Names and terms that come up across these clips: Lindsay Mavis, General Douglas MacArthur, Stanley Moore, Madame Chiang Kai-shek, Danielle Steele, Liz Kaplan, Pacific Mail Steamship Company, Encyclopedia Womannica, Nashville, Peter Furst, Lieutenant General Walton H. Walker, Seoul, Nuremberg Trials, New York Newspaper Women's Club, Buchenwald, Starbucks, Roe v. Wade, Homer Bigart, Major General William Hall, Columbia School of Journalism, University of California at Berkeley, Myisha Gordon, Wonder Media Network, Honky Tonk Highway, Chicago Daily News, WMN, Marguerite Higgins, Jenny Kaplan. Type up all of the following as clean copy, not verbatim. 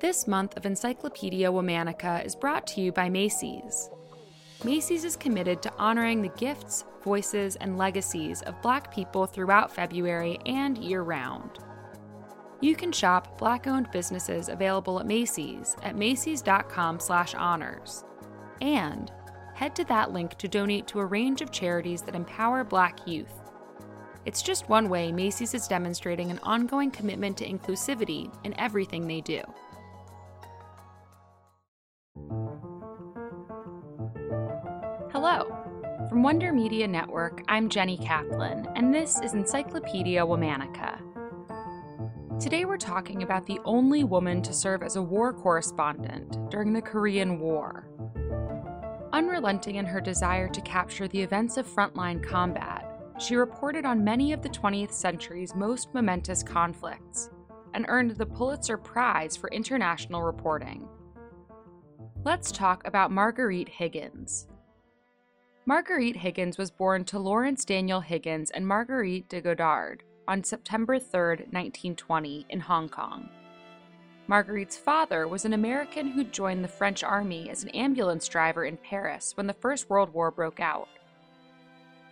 This month of Encyclopedia Womannica is brought to you by Macy's. Macy's is committed to honoring the gifts, voices, and legacies of Black people throughout February and year-round. You can shop Black-owned businesses available at Macy's at macys.com/honors. And head to that link to donate to a range of charities that empower Black youth. It's just one way Macy's is demonstrating an ongoing commitment to inclusivity in everything they do. Hello. From Wonder Media Network, I'm Jenny Kaplan, and this is Encyclopedia Womannica. Today we're talking about the only woman to serve as a war correspondent during the Korean War. Unrelenting in her desire to capture the events of frontline combat, she reported on many of the 20th century's most momentous conflicts and earned the Pulitzer Prize for international reporting. Let's talk about Marguerite Higgins. Marguerite Higgins was born to Lawrence Daniel Higgins and Marguerite de Godard on September 3, 1920, in Hong Kong. Marguerite's father was an American who joined the French army as an ambulance driver in Paris when the First World War broke out.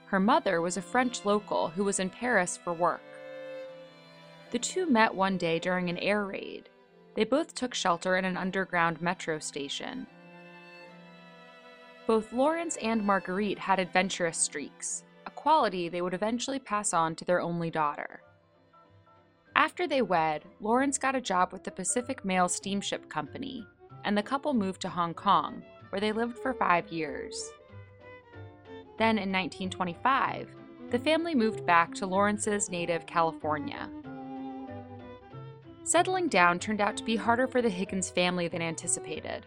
Her mother was a French local who was in Paris for work. The two met one day during an air raid. They both took shelter in an underground metro station. Both Lawrence and Marguerite had adventurous streaks, a quality they would eventually pass on to their only daughter. After they wed, Lawrence got a job with the Pacific Mail Steamship Company, and the couple moved to Hong Kong, where they lived for 5 years. Then in 1925, the family moved back to Lawrence's native California. Settling down turned out to be harder for the Higgins family than anticipated.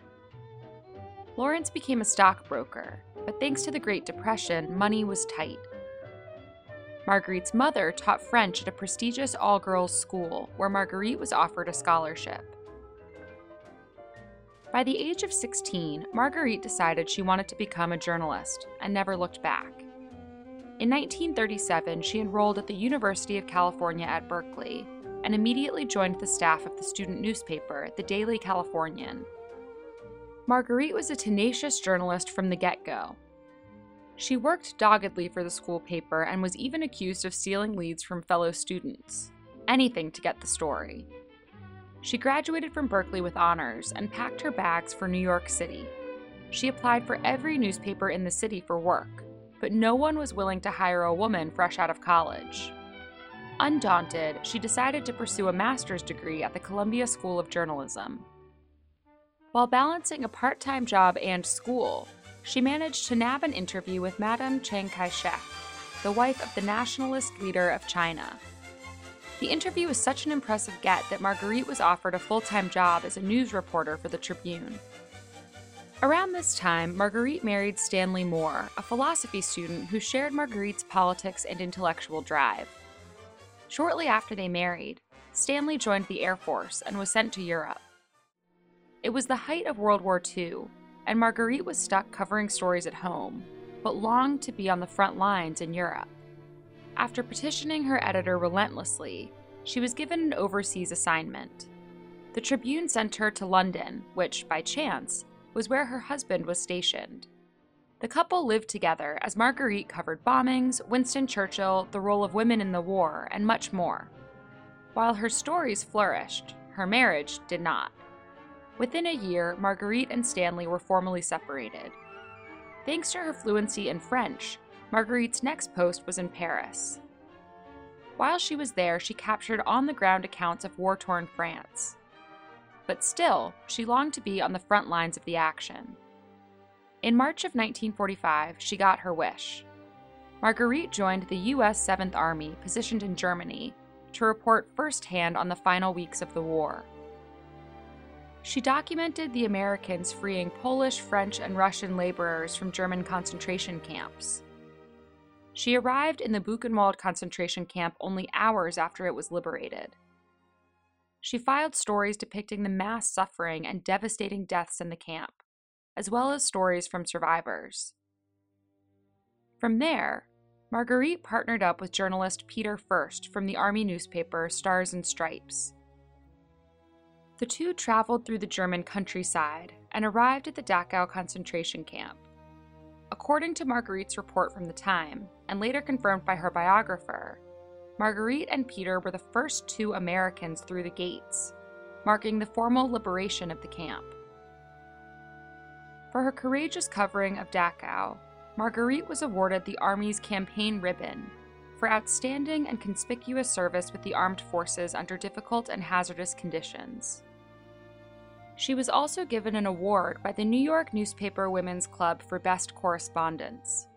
Lawrence became a stockbroker, but thanks to the Great Depression, money was tight. Marguerite's mother taught French at a prestigious all-girls school where Marguerite was offered a scholarship. By the age of 16, Marguerite decided she wanted to become a journalist and never looked back. In 1937, she enrolled at the University of California at Berkeley and immediately joined the staff of the student newspaper, The Daily Californian. Marguerite was a tenacious journalist from the get-go. She worked doggedly for the school paper and was even accused of stealing leads from fellow students, anything to get the story. She graduated from Berkeley with honors and packed her bags for New York City. She applied for every newspaper in the city for work, but no one was willing to hire a woman fresh out of college. Undaunted, she decided to pursue a master's degree at the Columbia School of Journalism. While balancing a part-time job and school, she managed to nab an interview with Madame Chiang Kai-shek, the wife of the nationalist leader of China. The interview was such an impressive get that Marguerite was offered a full-time job as a news reporter for the Tribune. Around this time, Marguerite married Stanley Moore, a philosophy student who shared Marguerite's politics and intellectual drive. Shortly after they married, Stanley joined the Air Force and was sent to Europe. It was the height of World War II, and Marguerite was stuck covering stories at home, but longed to be on the front lines in Europe. After petitioning her editor relentlessly, she was given an overseas assignment. The Tribune sent her to London, which, by chance, was where her husband was stationed. The couple lived together as Marguerite covered bombings, Winston Churchill, the role of women in the war, and much more. While her stories flourished, her marriage did not. Within a year, Marguerite and Stanley were formally separated. Thanks to her fluency in French, Marguerite's next post was in Paris. While she was there, she captured on-the-ground accounts of war-torn France. But still, she longed to be on the front lines of the action. In March of 1945, she got her wish. Marguerite joined the U.S. 7th Army, positioned in Germany, to report firsthand on the final weeks of the war. She documented the Americans freeing Polish, French, and Russian laborers from German concentration camps. She arrived in the Buchenwald concentration camp only hours after it was liberated. She filed stories depicting the mass suffering and devastating deaths in the camp, as well as stories from survivors. From there, Marguerite partnered up with journalist Peter Furst from the Army newspaper Stars and Stripes. The two traveled through the German countryside and arrived at the Dachau concentration camp. According to Marguerite's report from the time, and later confirmed by her biographer, Marguerite and Peter were the first two Americans through the gates, marking the formal liberation of the camp. For her courageous covering of Dachau, Marguerite was awarded the Army's Campaign Ribbon for outstanding and conspicuous service with the armed forces under difficult and hazardous conditions. She was also given an award by the New York Newspaper Women's Club for Best Correspondence.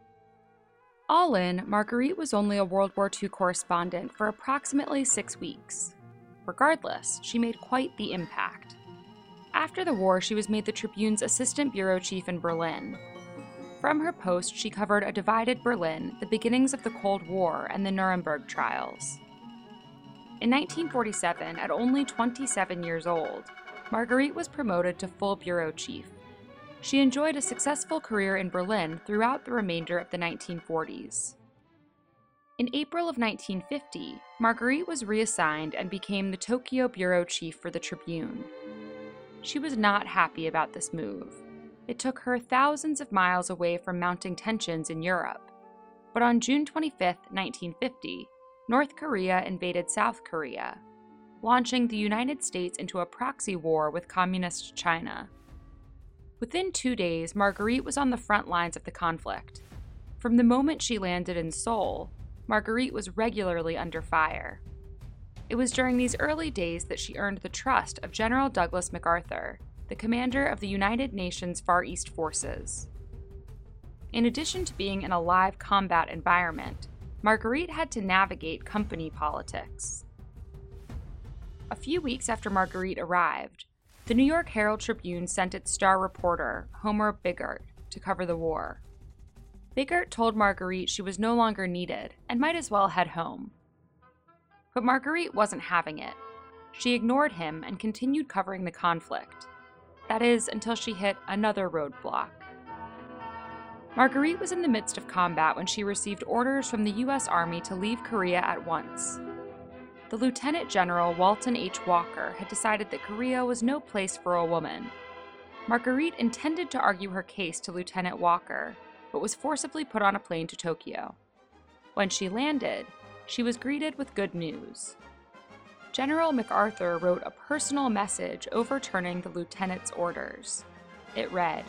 All in, Marguerite was only a World War II correspondent for approximately 6 weeks. Regardless, she made quite the impact. After the war, she was made the Tribune's assistant bureau chief in Berlin. From her post, she covered a divided Berlin, the beginnings of the Cold War, and the Nuremberg Trials. In 1947, at only 27 years old, Marguerite was promoted to full bureau chief. She enjoyed a successful career in Berlin throughout the remainder of the 1940s. In April of 1950, Marguerite was reassigned and became the Tokyo bureau chief for the Tribune. She was not happy about this move. It took her thousands of miles away from mounting tensions in Europe. But on June 25, 1950, North Korea invaded South Korea, launching the United States into a proxy war with Communist China. Within 2 days, Marguerite was on the front lines of the conflict. From the moment she landed in Seoul, Marguerite was regularly under fire. It was during these early days that she earned the trust of General Douglas MacArthur, the commander of the United Nations Far East Forces. In addition to being in a live combat environment, Marguerite had to navigate company politics. A few weeks after Marguerite arrived, the New York Herald Tribune sent its star reporter, Homer Bigart, to cover the war. Bigart told Marguerite she was no longer needed and might as well head home. But Marguerite wasn't having it. She ignored him and continued covering the conflict. That is, until she hit another roadblock. Marguerite was in the midst of combat when she received orders from the U.S. Army to leave Korea at once. The Lieutenant General Walton H. Walker had decided that Korea was no place for a woman. Marguerite intended to argue her case to Lieutenant Walker, but was forcibly put on a plane to Tokyo. When she landed, she was greeted with good news. General MacArthur wrote a personal message overturning the lieutenant's orders. It read,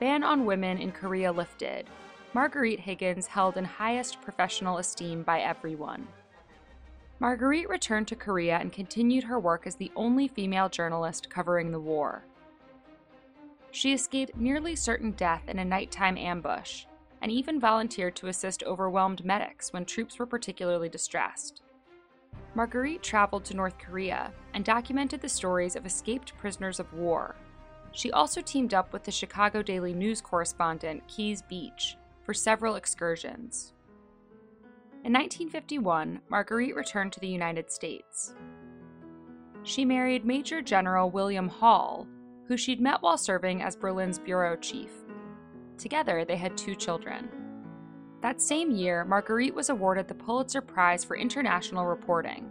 "Ban on women in Korea lifted. Marguerite Higgins held in highest professional esteem by everyone." Marguerite returned to Korea and continued her work as the only female journalist covering the war. She escaped nearly certain death in a nighttime ambush, and even volunteered to assist overwhelmed medics when troops were particularly distressed. Marguerite traveled to North Korea and documented the stories of escaped prisoners of war. She also teamed up with the Chicago Daily News correspondent Keyes Beach for several excursions. In 1951, Marguerite returned to the United States. She married Major General William Hall, who she'd met while serving as Berlin's bureau chief. Together, they had 2 children. That same year, Marguerite was awarded the Pulitzer Prize for International Reporting.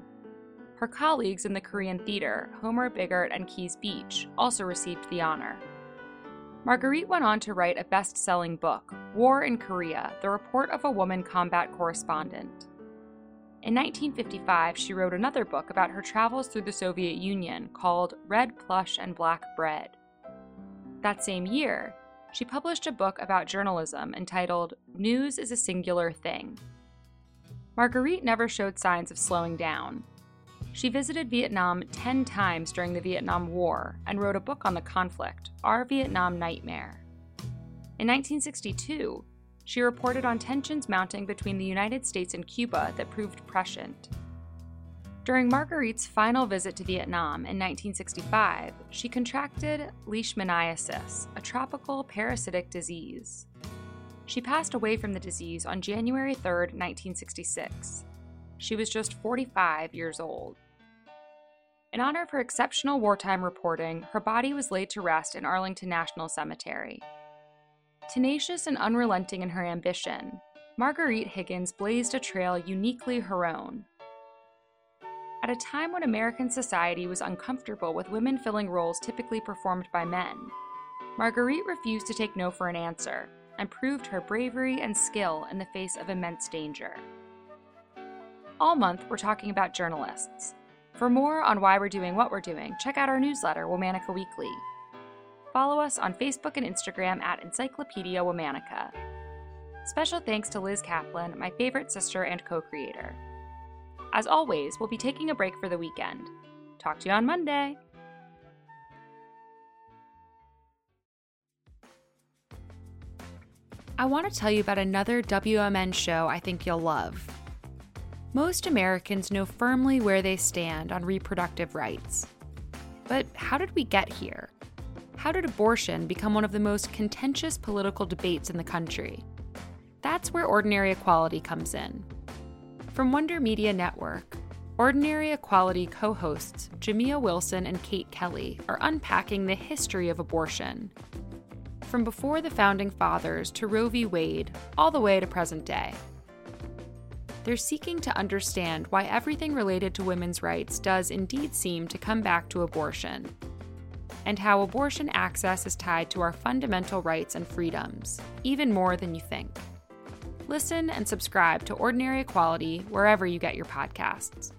Her colleagues in the Korean theater, Homer Bigart and Keyes Beach, also received the honor. Marguerite went on to write a best-selling book, War in Korea, The Report of a Woman Combat Correspondent. In 1955, she wrote another book about her travels through the Soviet Union called Red Plush and Black Bread. That same year, she published a book about journalism entitled News is a Singular Thing. Marguerite never showed signs of slowing down. She visited Vietnam 10 times during the Vietnam War and wrote a book on the conflict, Our Vietnam Nightmare. In 1962, she reported on tensions mounting between the United States and Cuba that proved prescient. During Marguerite's final visit to Vietnam in 1965, she contracted leishmaniasis, a tropical parasitic disease. She passed away from the disease on January 3, 1966. She was just 45 years old. In honor of her exceptional wartime reporting, her body was laid to rest in Arlington National Cemetery. Tenacious and unrelenting in her ambition, Marguerite Higgins blazed a trail uniquely her own. at a time when American society was uncomfortable with women filling roles typically performed by men. Marguerite refused to take no for an answer, and proved her bravery and skill in the face of immense danger. All month, we're talking about journalists. For more on why we're doing what we're doing, check out our newsletter, Womanica Weekly. Follow us on Facebook and Instagram at Encyclopedia Womanica. Special thanks to Liz Kaplan, my favorite sister and co-creator. As always, we'll be taking a break for the weekend. Talk to you on Monday! I want to tell you about another WMN show I think you'll love. Most Americans know firmly where they stand on reproductive rights. But how did we get here? How did abortion become one of the most contentious political debates in the country? That's where Ordinary Equality comes in. From Wonder Media Network, Ordinary Equality co-hosts Jamia Wilson and Kate Kelly are unpacking the history of abortion. From before the Founding Fathers to Roe v. Wade, all the way to present day. They're seeking to understand why everything related to women's rights does indeed seem to come back to abortion, and how abortion access is tied to our fundamental rights and freedoms, even more than you think. Listen and subscribe to Ordinary Equality wherever you get your podcasts.